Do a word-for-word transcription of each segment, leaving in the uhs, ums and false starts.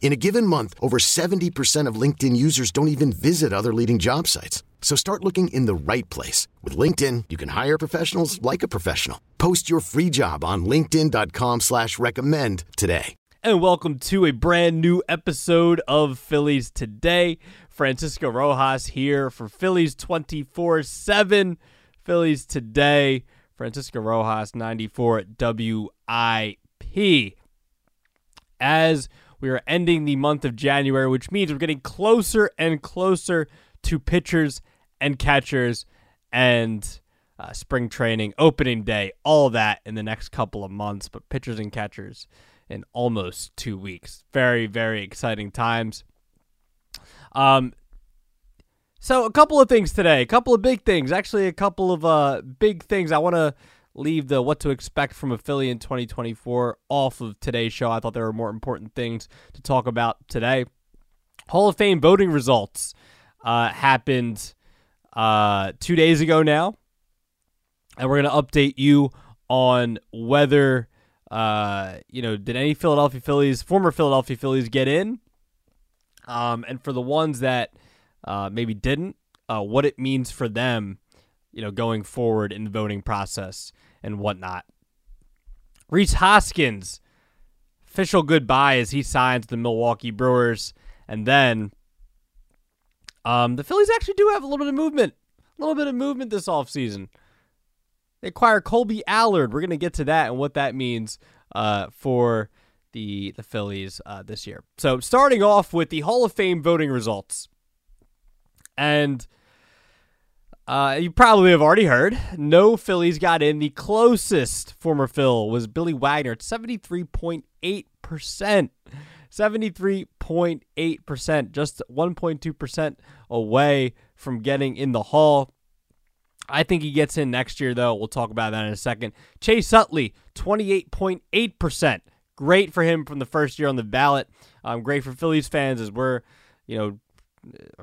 In a given month, over seventy percent of LinkedIn users don't even visit other leading job sites. So start looking in the right place. With LinkedIn, you can hire professionals like a professional. Post your free job on linkedin.com slash recommend today. And welcome to a brand new episode of Phillies Today. Francisco Rojas here for Phillies twenty-four seven. Phillies Today. Francisco Rojas, ninety-four W I P. As we are ending the month of January, which means we're getting closer and closer to pitchers and catchers and uh, spring training, opening day, all that in the next couple of months. But pitchers and catchers in almost two weeks. Very, very exciting times. Um, so a couple of things today, a couple of big things, actually a couple of uh big things. I want to leave the what to expect from a Philly in twenty twenty-four off of today's show. I thought there were more important things to talk about today. Hall of Fame voting results uh, happened uh, two days ago now, and we're going to update you on whether, uh, you know, did any Philadelphia Phillies, former Philadelphia Phillies get in? Um, and for the ones that uh, maybe didn't, uh, what it means for them, you know, going forward in the voting process and whatnot. Rhys Hoskins, official goodbye as he signs the Milwaukee Brewers. And then um, the Phillies actually do have a little bit of movement, a little bit of movement this offseason. They acquire Colby Allard. We're going to get to that and what that means uh, for the, the Phillies uh, this year. So starting off with the Hall of Fame voting results. And Uh, you probably have already heard. No Phillies got in. The closest former Phil was Billy Wagner at seventy-three point eight percent. seventy-three point eight percent. Just one point two percent away from getting in the Hall. I think he gets in next year, though. We'll talk about that in a second. Chase Utley, twenty-eight point eight percent. Great for him from the first year on the ballot. Um, great for Phillies fans as we're, you know,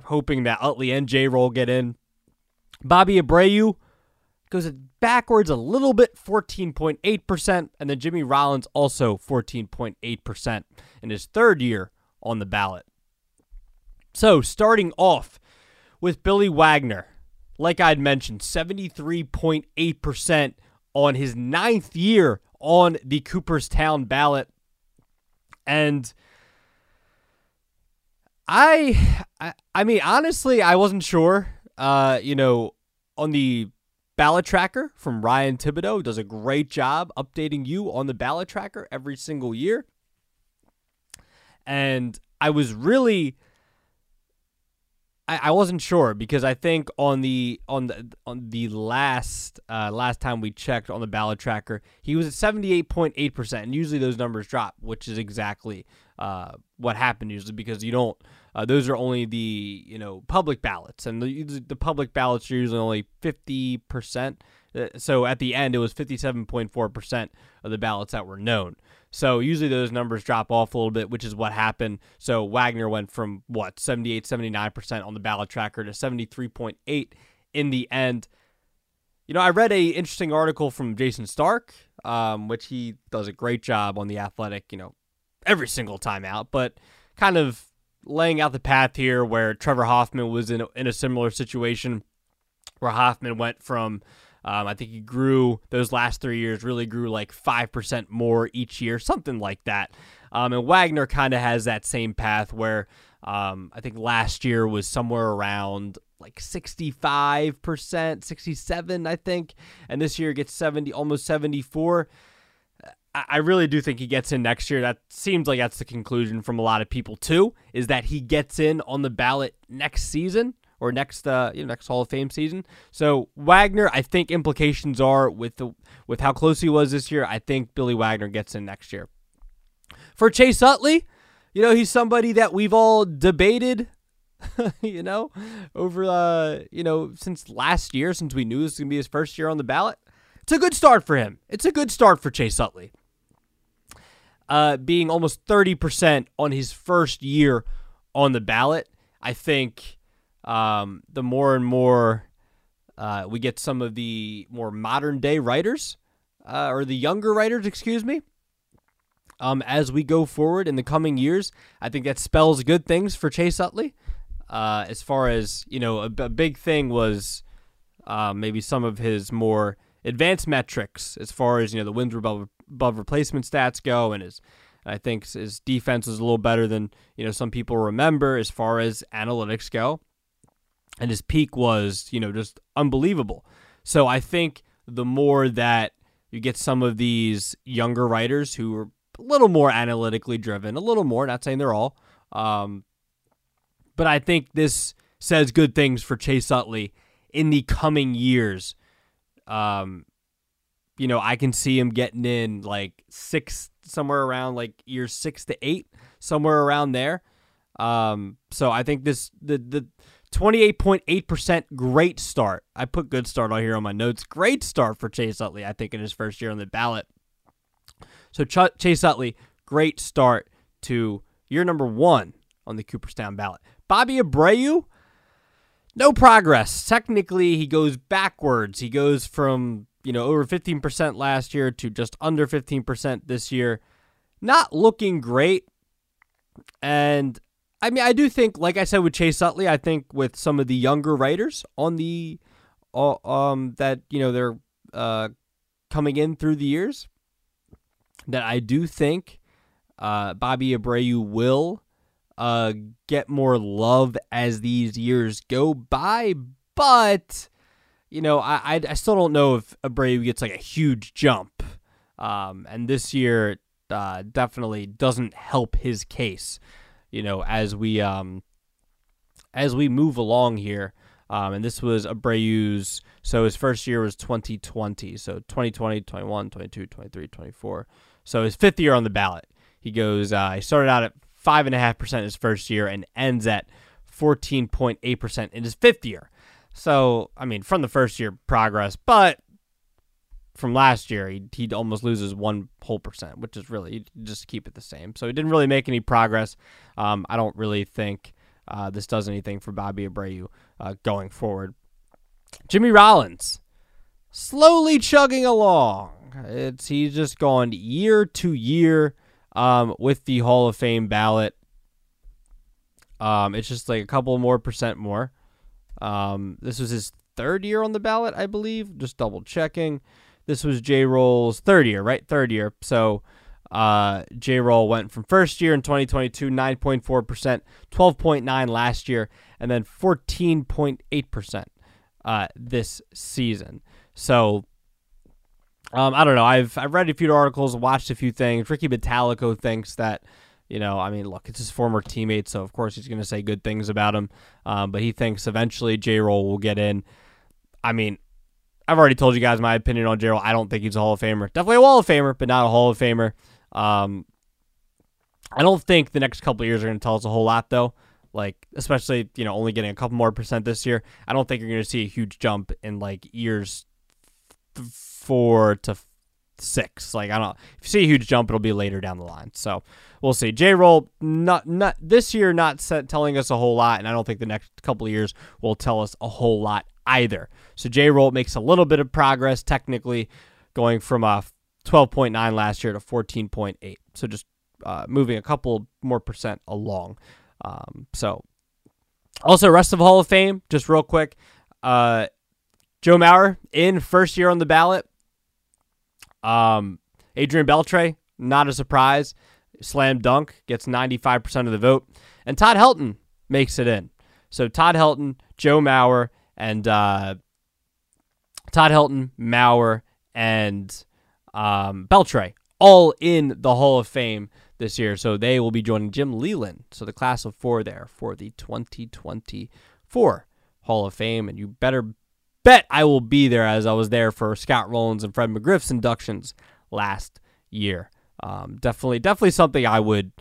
hoping that Utley and J-Roll get in. Bobby Abreu goes backwards a little bit, fourteen point eight percent. And then Jimmy Rollins also fourteen point eight percent in his third year on the ballot. So starting off with Billy Wagner, like I'd mentioned, seventy-three point eight percent on his ninth year on the Cooperstown ballot. And I, I, I mean, honestly, I wasn't sure. Uh, you know, on the ballot tracker from Ryan Thibodaux, does a great job updating you on the ballot tracker every single year. And I was really, I, I wasn't sure because I think on the on the on the last uh, last time we checked on the ballot tracker, he was at seventy-eight point eight percent, and usually those numbers drop, which is exactly uh what happened usually because you don't. Uh, those are only the, you know, public ballots, and the the public ballots are usually only fifty percent. So at the end, it was fifty-seven point four percent of the ballots that were known. So usually those numbers drop off a little bit, which is what happened. So Wagner went from, what, seventy-eight, seventy-nine percent on the ballot tracker to seventy-three point eight in the end. You know, I read a interesting article from Jayson Stark, um, which he does a great job on The Athletic, you know, every single time out, but kind of laying out the path here where Trevor Hoffman was in a, in a similar situation where Hoffman went from, um, I think he grew those last three years, really grew like five percent more each year, something like that. Um, and Wagner kind of has that same path where um, I think last year was somewhere around like sixty-five percent, sixty-seven, I think. And this year gets seventy, almost seventy-four. I really do think he gets in next year. That seems like that's the conclusion from a lot of people too, is that he gets in on the ballot next season or next uh, you know, next Hall of Fame season. So Wagner, I think implications are with the, with how close he was this year, I think Billy Wagner gets in next year. For Chase Utley, you know, he's somebody that we've all debated, you know, over, uh, you know, since last year, since we knew this was going to be his first year on the ballot. It's a good start for him. It's a good start for Chase Utley. Uh, being almost thirty percent on his first year on the ballot. I think um, the more and more uh, we get some of the more modern day writers, uh, or the younger writers, excuse me, um, as we go forward in the coming years, I think that spells good things for Chase Utley. Uh, as far as, you know, a, a big thing was uh, maybe some of his more advanced metrics as far as, you know, the wins above, above replacement stats go, and his, I think his defense is a little better than, you know, some people remember as far as analytics go, and his peak was, you know, just unbelievable. So I think the more that you get some of these younger writers who are a little more analytically driven, a little more, not saying they're all, um, but I think this says good things for Chase Utley in the coming years. Um, you know, I can see him getting in like six, somewhere around like year six to eight, somewhere around there. Um, so I think this, the, the twenty-eight point eight percent great start. I put good start on here on my notes. Great start for Chase Utley, I think, in his first year on the ballot. So Ch- Chase Utley, great start to year number one on the Cooperstown ballot. Bobby Abreu, no progress. Technically, he goes backwards. He goes from, you know, over fifteen percent last year to just under fifteen percent this year. Not looking great. And, I mean, I do think, like I said with Chase Utley, I think with some of the younger writers on the, uh, um, that, you know, they're uh, coming in through the years, that I do think uh, Bobby Abreu will Uh, get more love as these years go by, but you know, I I, I still don't know if Abreu gets like a huge jump, um, and this year uh, definitely doesn't help his case. You know, as we um as we move along here, um, and this was Abreu's. So his first year was twenty twenty. So twenty twenty, twenty-one, twenty-two, twenty-three, twenty-four. So his fifth year on the ballot, he goes. Uh, he started out at five point five percent his first year and ends at fourteen point eight percent in his fifth year. So, I mean, from the first year, progress, but from last year, he, he almost loses one whole percent, which is really just keep it the same. So he didn't really make any progress. Um, I don't really think uh, this does anything for Bobby Abreu uh, going forward. Jimmy Rollins, slowly chugging along. It's He's just gone year to year. Um, with the Hall of Fame ballot, um, it's just like a couple more percent more. Um, this was his third year on the ballot, I believe. Just double checking. This was J. Roll's third year, right? Third year. So uh, J. Roll went from first year in twenty twenty-two, nine point four percent, twelve point nine percent last year, and then fourteen point eight percent uh, this season. So Um, I don't know. I've I've read a few articles, watched a few things. Ricky Batalico thinks that, you know, I mean, look, it's his former teammate, so of course he's going to say good things about him. Um, but he thinks eventually J. Roll will get in. I mean, I've already told you guys my opinion on J. Roll. I don't think he's a Hall of Famer. Definitely a Wall of Famer, but not a Hall of Famer. Um, I don't think the next couple of years are going to tell us a whole lot, though. Like, especially, you know, only getting a couple more percent this year. I don't think you're going to see a huge jump in, like, years th- four to six. Like, I don't, if you see a huge jump, it'll be later down the line. So we'll see. J. Roll, not, not this year, not set, telling us a whole lot. And I don't think the next couple of years will tell us a whole lot either. So J. Roll makes a little bit of progress, technically going from uh, twelve point nine last year to fourteen point eight. So just uh, moving a couple more percent along. Um, so also rest of Hall of Fame, just real quick, uh, Joe Maurer in first year on the ballot. Um, Adrian Beltre, not a surprise. Slam dunk, gets ninety-five percent of the vote. And Todd Helton makes it in. So Todd Helton, Joe Maurer, and uh, Todd Helton, Maurer, and um, Beltre all in the Hall of Fame this year. So they will be joining Jim Leland. So the class of four there for the twenty twenty-four Hall of Fame. And you better bet I will be there, as I was there for Scott Rollins and Fred McGriff's inductions last year. Um, definitely, definitely something I would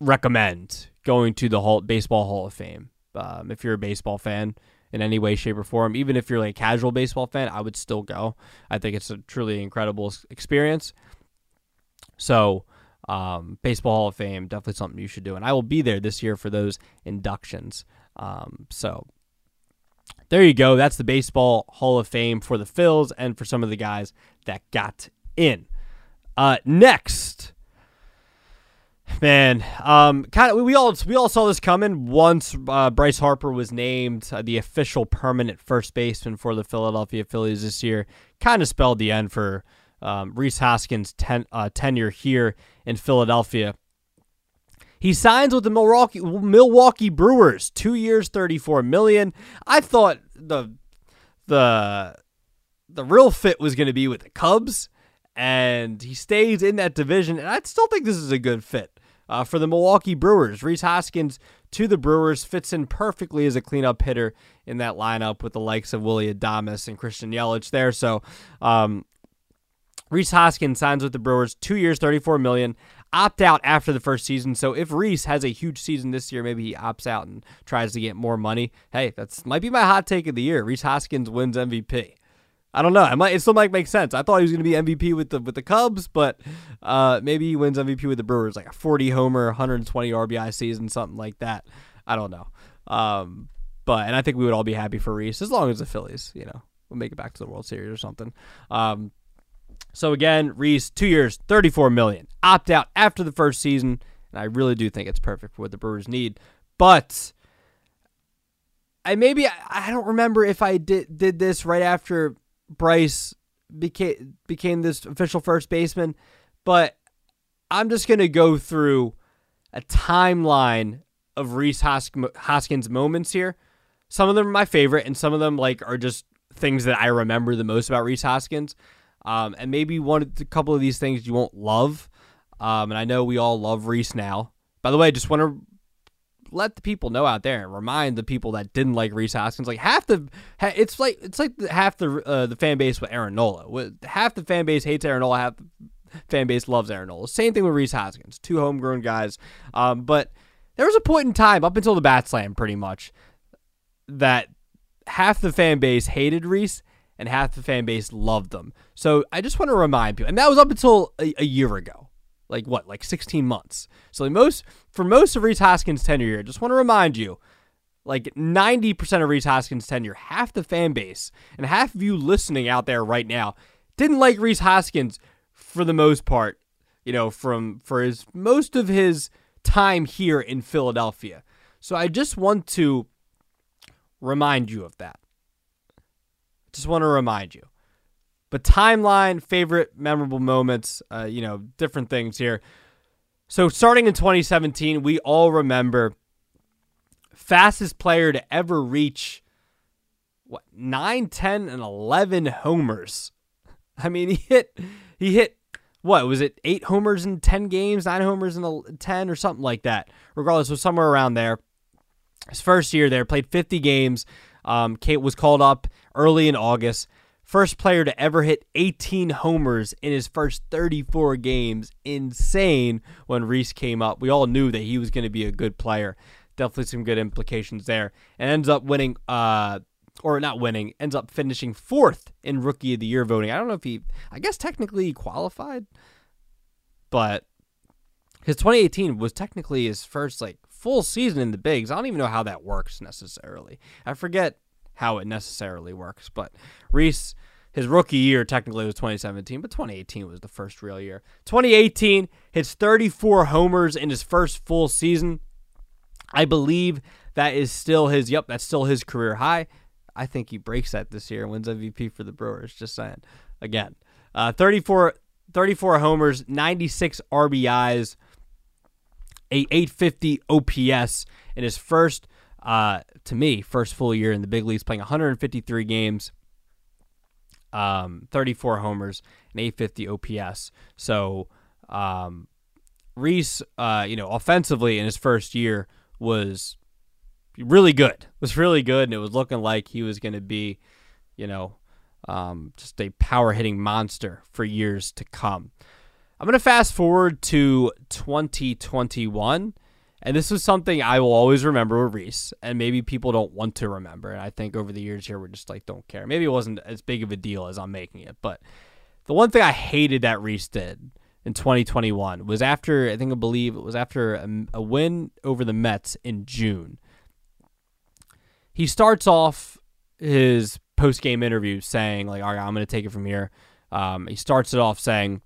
recommend, going to the Hall, Baseball Hall of Fame. Um, if you're a baseball fan in any way, shape, or form, even if you're like a casual baseball fan, I would still go. I think it's a truly incredible experience. So, um, Baseball Hall of Fame, definitely something you should do. And I will be there this year for those inductions. Um, so, there you go. That's the Baseball Hall of Fame for the Phils and for some of the guys that got in. Uh, next, man, um, kind of we all we all saw this coming once uh, Bryce Harper was named uh, the official permanent first baseman for the Philadelphia Phillies this year. Kind of spelled the end for um, Rhys Hoskins' ten, uh, tenure here in Philadelphia. He signs with the Milwaukee Milwaukee Brewers, two years, thirty-four million dollars. I thought the the the real fit was going to be with the Cubs. And he stays in that division, and I still think this is a good fit uh, for the Milwaukee Brewers. Rhys Hoskins to the Brewers fits in perfectly as a cleanup hitter in that lineup with the likes of Willy Adames and Christian Yelich there. So um, Rhys Hoskins signs with the Brewers, two years, thirty-four million dollars, opt out after the first season. So if Rhys has a huge season this year, maybe he opts out and tries to get more money. Hey, that's might be my hot take of the year. Rhys Hoskins wins M V P. I don't know. It, might, it still might make sense. I thought he was going to be M V P with the with the Cubs, but uh, maybe he wins M V P with the Brewers, like a forty homer, one hundred twenty R B I season, something like that. I don't know. Um, but and I think we would all be happy for Rhys, as long as the Phillies, you know, we'll make it back to the World Series or something. Um, so again, Rhys, two years, thirty-four million dollars, opt out after the first season, and I really do think it's perfect for what the Brewers need. But I maybe I, I don't remember if I did did this right after Bryce became became this official first baseman, but I'm just going to go through a timeline of Rhys Hoskins' moments here. Some of them are my favorite, and some of them like are just things that I remember the most about Rhys Hoskins. Um, and maybe one, a couple of these things you won't love. Um, and I know we all love Rhys now. By the way, I just want to let the people know out there and remind the people that didn't like Rhys Hoskins, like half the, it's like, it's like half the, uh, the fan base with Aaron Nola, half the fan base hates Aaron Nola, half the fan base loves Aaron Nola. Same thing with Rhys Hoskins, two homegrown guys. Um, but there was a point in time up until the Bat Slam pretty much that half the fan base hated Rhys and half the fan base loved them. So I just want to remind people, and that was up until a, a year ago. Like what, like sixteen months. So most for most of Rhys Hoskins' tenure here, I just want to remind you, like ninety percent of Rhys Hoskins' tenure, half the fan base and half of you listening out there right now didn't like Rhys Hoskins for the most part, you know, from for his most of his time here in Philadelphia. So I just want to remind you of that. Just want to remind you. But timeline, favorite, memorable moments, uh, you know, different things here. So starting in twenty seventeen, we all remember fastest player to ever reach, what, nine, ten, and eleven homers. I mean, he hit, he hit what, was it eight homers in ten games, nine homers in ten or something like that. Regardless, it was somewhere around there. His first year there, played fifty games. Um, Kate was called up early in August. First player to ever hit eighteen homers in his first thirty-four games. Insane when Rhys came up. We all knew that he was going to be a good player. Definitely some good implications there. And ends up winning, uh, or not winning, ends up finishing fourth in Rookie of the Year voting. I don't know if he, I guess technically he qualified. But his twenty eighteen was technically his first like full season in the bigs. I don't even know how that works necessarily. I forget how it necessarily works, but Rhys, his rookie year technically was twenty seventeen, but twenty eighteen was the first real year. twenty eighteen, hits thirty-four homers in his first full season. I believe that is still his, yep, that's still his career high. I think he breaks that this year and wins M V P for the Brewers, just saying. Again, uh, thirty-four homers, ninety-six R B Is, a eight fifty O P S in his first Uh, to me, first full year in the big leagues, playing one hundred fifty-three games, um, thirty-four homers, an eight fifty O P S. So um, Rhys, uh, you know, offensively in his first year was really good. Was really good, and it was looking like he was going to be, you know, um, just a power-hitting monster for years to come. I'm going to fast forward to twenty twenty-one, and this is something I will always remember with Rhys, and maybe people don't want to remember, and I think over the years here, we're just like, don't care. Maybe it wasn't as big of a deal as I'm making it, but the one thing I hated that Rhys did in twenty twenty-one was after, I think I believe it was after a, a win over the Mets in June. He starts off his post-game interview saying, like, all right, I'm going to take it from here. Um, he starts it off saying,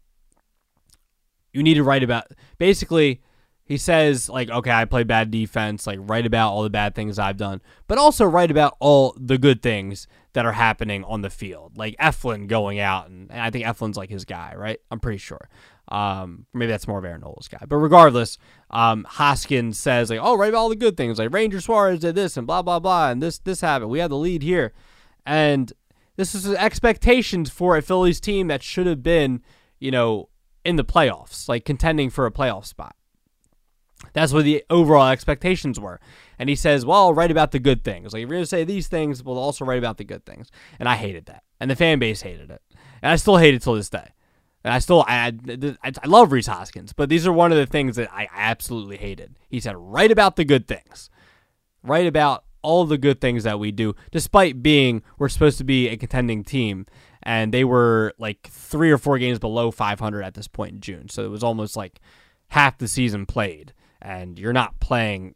you need to write about, basically, he says, like, okay, I play bad defense, like, write about all the bad things I've done, but also write about all the good things that are happening on the field, like Eflin going out, and, and I think Eflin's, like, his guy, right? I'm pretty sure. Um, maybe that's more of Aaron Nola's guy, but regardless, um, Hoskins says, like, oh, write about all the good things, like, Ranger Suarez did this, and blah, blah, blah, and this, this happened, we had the lead here, and this is expectations for a Phillies team that should have been, you know, in the playoffs, like contending for a playoff spot. That's what the overall expectations were. And he says, well, write about the good things. Like, if you're going to say these things, we'll also write about the good things. And I hated that. And the fan base hated it. And I still hate it till this day. And I still, I, I, I love Rhys Hoskins, but these are one of the things that I absolutely hated. He said, write about the good things. Write about all the good things that we do, despite being, we're supposed to be a contending team. And they were like three or four games below five hundred at this point in June. So it was almost like half the season played, and you're not playing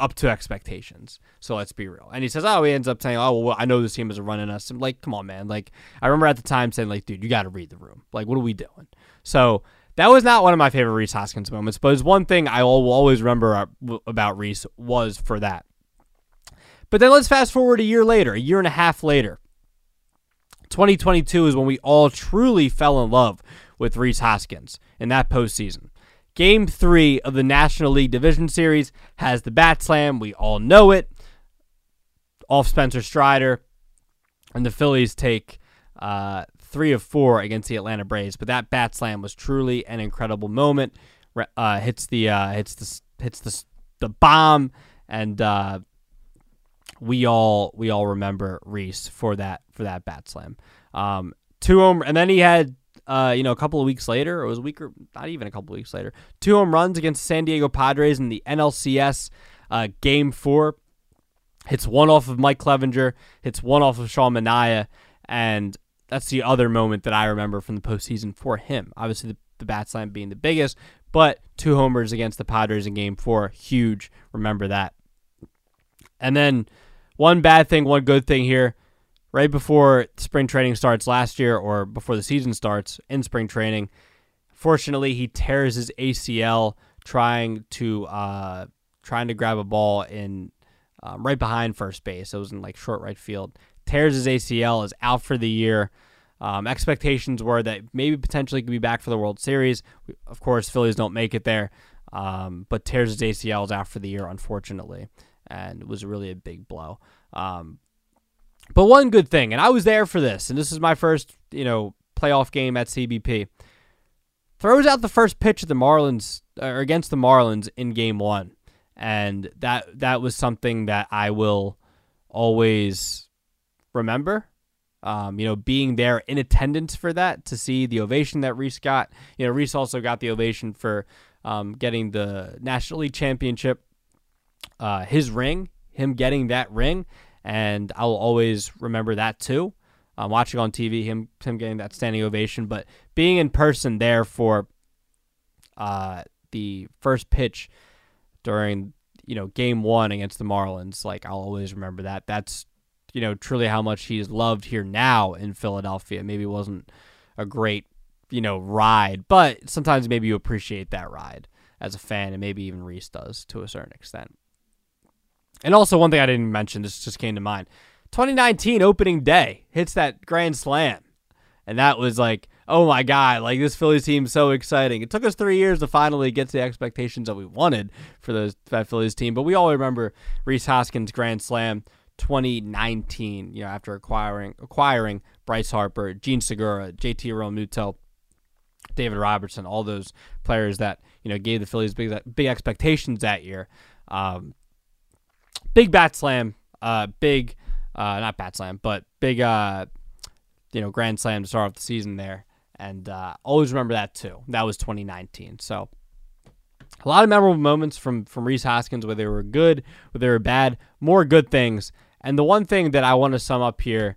up to expectations. So let's be real. And he says, oh, he ends up saying, oh, well, I know this team is running us. I'm like, come on, man. Like, I remember at the time saying, like, dude, you got to read the room. Like, what are we doing? So that was not one of my favorite Rhys Hoskins moments. But it's one thing I will always remember about Rhys was for that. But then let's fast forward a year later, a year and a half later. twenty twenty-two is when we all truly fell in love with Rhys Hoskins in that postseason. Game three of the National League Division Series has the bat slam. We all know it. Off Spencer Strider. And the Phillies take uh, three of four against the Atlanta Braves. But that bat slam was truly an incredible moment. Uh, hits the uh, hits the hits the the bomb, and uh, we all we all remember Rhys for that. For that bat slam. Um, two home, and then he had, uh, you know, a couple of weeks later, or it was a week or not even a couple of weeks later, two home runs against the San Diego Padres in the N L C S uh, game four. Hits one off of Mike Clevinger, hits one off of Shaw Minaya, and that's the other moment that I remember from the postseason for him. Obviously, the, the bat slam being the biggest, but two homers against the Padres in game four, huge. Remember that. And then one bad thing, one good thing here. Right before spring training starts last year, or before the season starts in spring training, fortunately he tears his A C L trying to uh, trying to grab a ball in uh, right behind first base. It was in like short right field. Tears his A C L, is out for the year. Um, expectations were that maybe potentially could be back for the World Series. We, of course, Phillies don't make it there, um, but tears his A C L, is out for the year, unfortunately, and it was really a big blow. Um, But one good thing, and I was there for this, and this is my first, you know, playoff game at C B P. Throws out the first pitch at the Marlins, or against the Marlins in game one, and that that was something that I will always remember. Um, you know, being there in attendance for that, to see the ovation that Rhys got. You know, Rhys also got the ovation for um, getting the National League Championship, uh, his ring, him getting that ring. And I'll always remember that too. Um, watching on T V, him him getting that standing ovation, but being in person there for uh, the first pitch during, you know, game one against the Marlins, like, I'll always remember that. That's, you know, truly how much he's loved here now in Philadelphia. Maybe it wasn't a great, you know, ride, but sometimes maybe you appreciate that ride as a fan, and maybe even Rhys does to a certain extent. And also, one thing I didn't mention, this just came to mind. twenty nineteen opening day, hits that grand slam. And that was like, oh my God, like, this Phillies team is so exciting. It took us three years to finally get to the expectations that we wanted for those, that Phillies team. But we all remember Rhys Hoskins' grand slam twenty nineteen, you know, after acquiring acquiring Bryce Harper, Jean Segura, J T Realmuto, David Robertson, all those players that, you know, gave the Phillies big big expectations that year. Um, big bat slam, uh, big, uh, not bat slam, but big, uh, you know, grand slam to start off the season there. And uh, always remember that too. That was twenty nineteen. So a lot of memorable moments from from Rhys Hoskins, where they were good, where they were bad, more good things. And the one thing that I want to sum up here,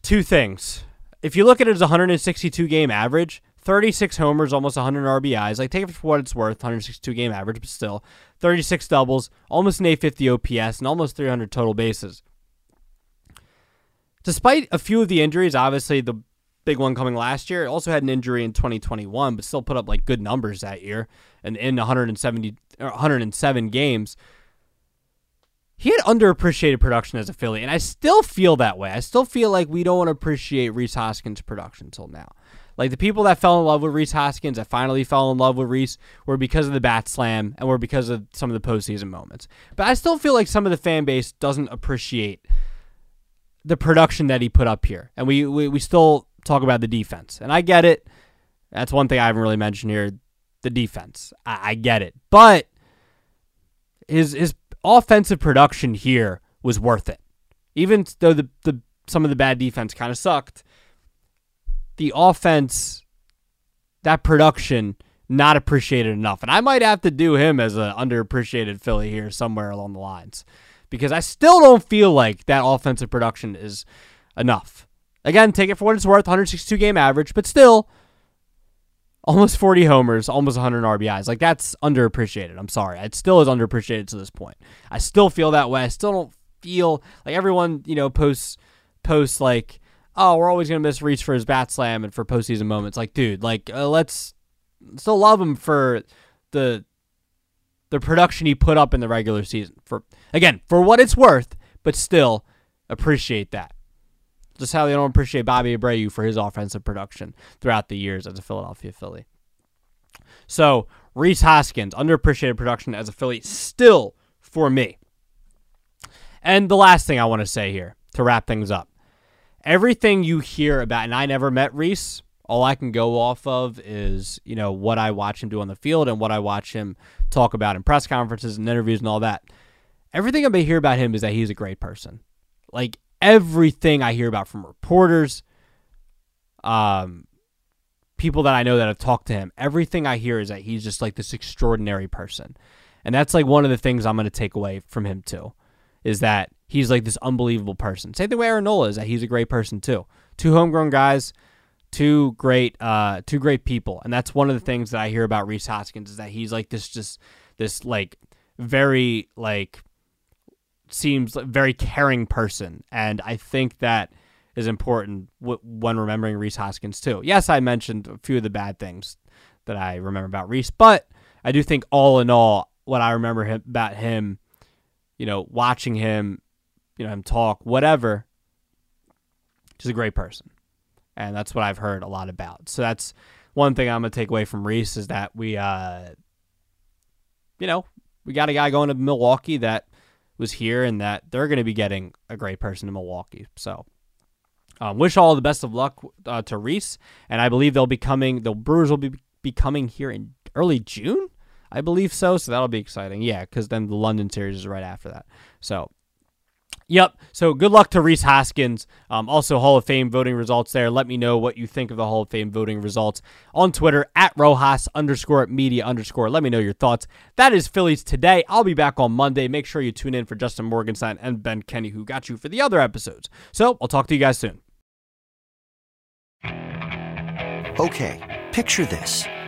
two things. If you look at it as one sixty-two game average, thirty-six homers, almost one hundred R B Is. Like, take it for what it's worth, one sixty-two game average, but still. thirty-six doubles, almost an eight fifty O P S, and almost three hundred total bases. Despite a few of the injuries, obviously the big one coming last year. It also had an injury in twenty twenty-one, but still put up like good numbers that year and in one seventy, or one oh seven games. He had underappreciated production as a Philly, and I still feel that way. I still feel like we don't want to appreciate Rhys Hoskins' production until now. Like, the people that fell in love with Rhys Hoskins, that finally fell in love with Rhys, were because of the bat slam and were because of some of the postseason moments. But I still feel like some of the fan base doesn't appreciate the production that he put up here. And we, we, we still talk about the defense. And I get it. That's one thing I haven't really mentioned here, the defense. I, I get it. But his his offensive production here was worth it. Even though the, the some of the bad defense kind of sucked, the offense, that production, not appreciated enough. And I might have to do him as an underappreciated Philly here somewhere along the lines, because I still don't feel like that offensive production is enough. Again, take it for what it's worth, one sixty-two game average, but still, almost forty homers, almost one hundred R B Is. Like, that's underappreciated. I'm sorry. It still is underappreciated to this point. I still feel that way. I still don't feel like everyone, you know, posts, posts like, oh, we're always going to miss Rhys for his bat slam and for postseason moments. Like, dude, like, uh, let's still love him for the the production he put up in the regular season. For Again, for what it's worth, but still appreciate that. Just how they don't appreciate Bobby Abreu for his offensive production throughout the years as a Philadelphia Philly. So, Rhys Hoskins, underappreciated production as a Philly, still for me. And the last thing I want to say here to wrap things up. Everything you hear about, and I never met Rhys, all I can go off of is, you know, what I watch him do on the field and what I watch him talk about in press conferences and interviews and all that. Everything I hear about him is that he's a great person. Like, everything I hear about from reporters, um, people that I know that have talked to him, everything I hear is that he's just like this extraordinary person. And that's like one of the things I'm going to take away from him too, is that he's like this unbelievable person. Same thing with Aaron Nola, is that he's a great person too. Two homegrown guys, two great, uh, two great people. And that's one of the things that I hear about Rhys Hoskins, is that he's like this, just this like very like, seems like very caring person, and I think that is important w- when remembering Rhys Hoskins too. Yes, I mentioned a few of the bad things that I remember about Rhys, but I do think all in all, what I remember him, about him, you know, watching him, you know, him talk, whatever, he's a great person, and that's what I've heard a lot about. So that's one thing I'm gonna take away from Rhys, is that we, uh, you know, we got a guy going to Milwaukee that was here, and that they're going to be getting a great person in Milwaukee. So um, wish all the best of luck uh, to Rhys, and I believe they'll be coming, the Brewers will be, be coming here in early June, I believe so, so that'll be exciting. Yeah, because then the London series is right after that. So, yep, so good luck to Rhys Hoskins. Um, also, Hall of Fame voting results there. Let me know what you think of the Hall of Fame voting results on Twitter, at Rojas underscore media underscore. Let me know your thoughts. That is Phillies Today. I'll be back on Monday. Make sure you tune in for Justin Morgenstein and Ben Kenny, who got you for the other episodes. So, I'll talk to you guys soon. Okay, picture this.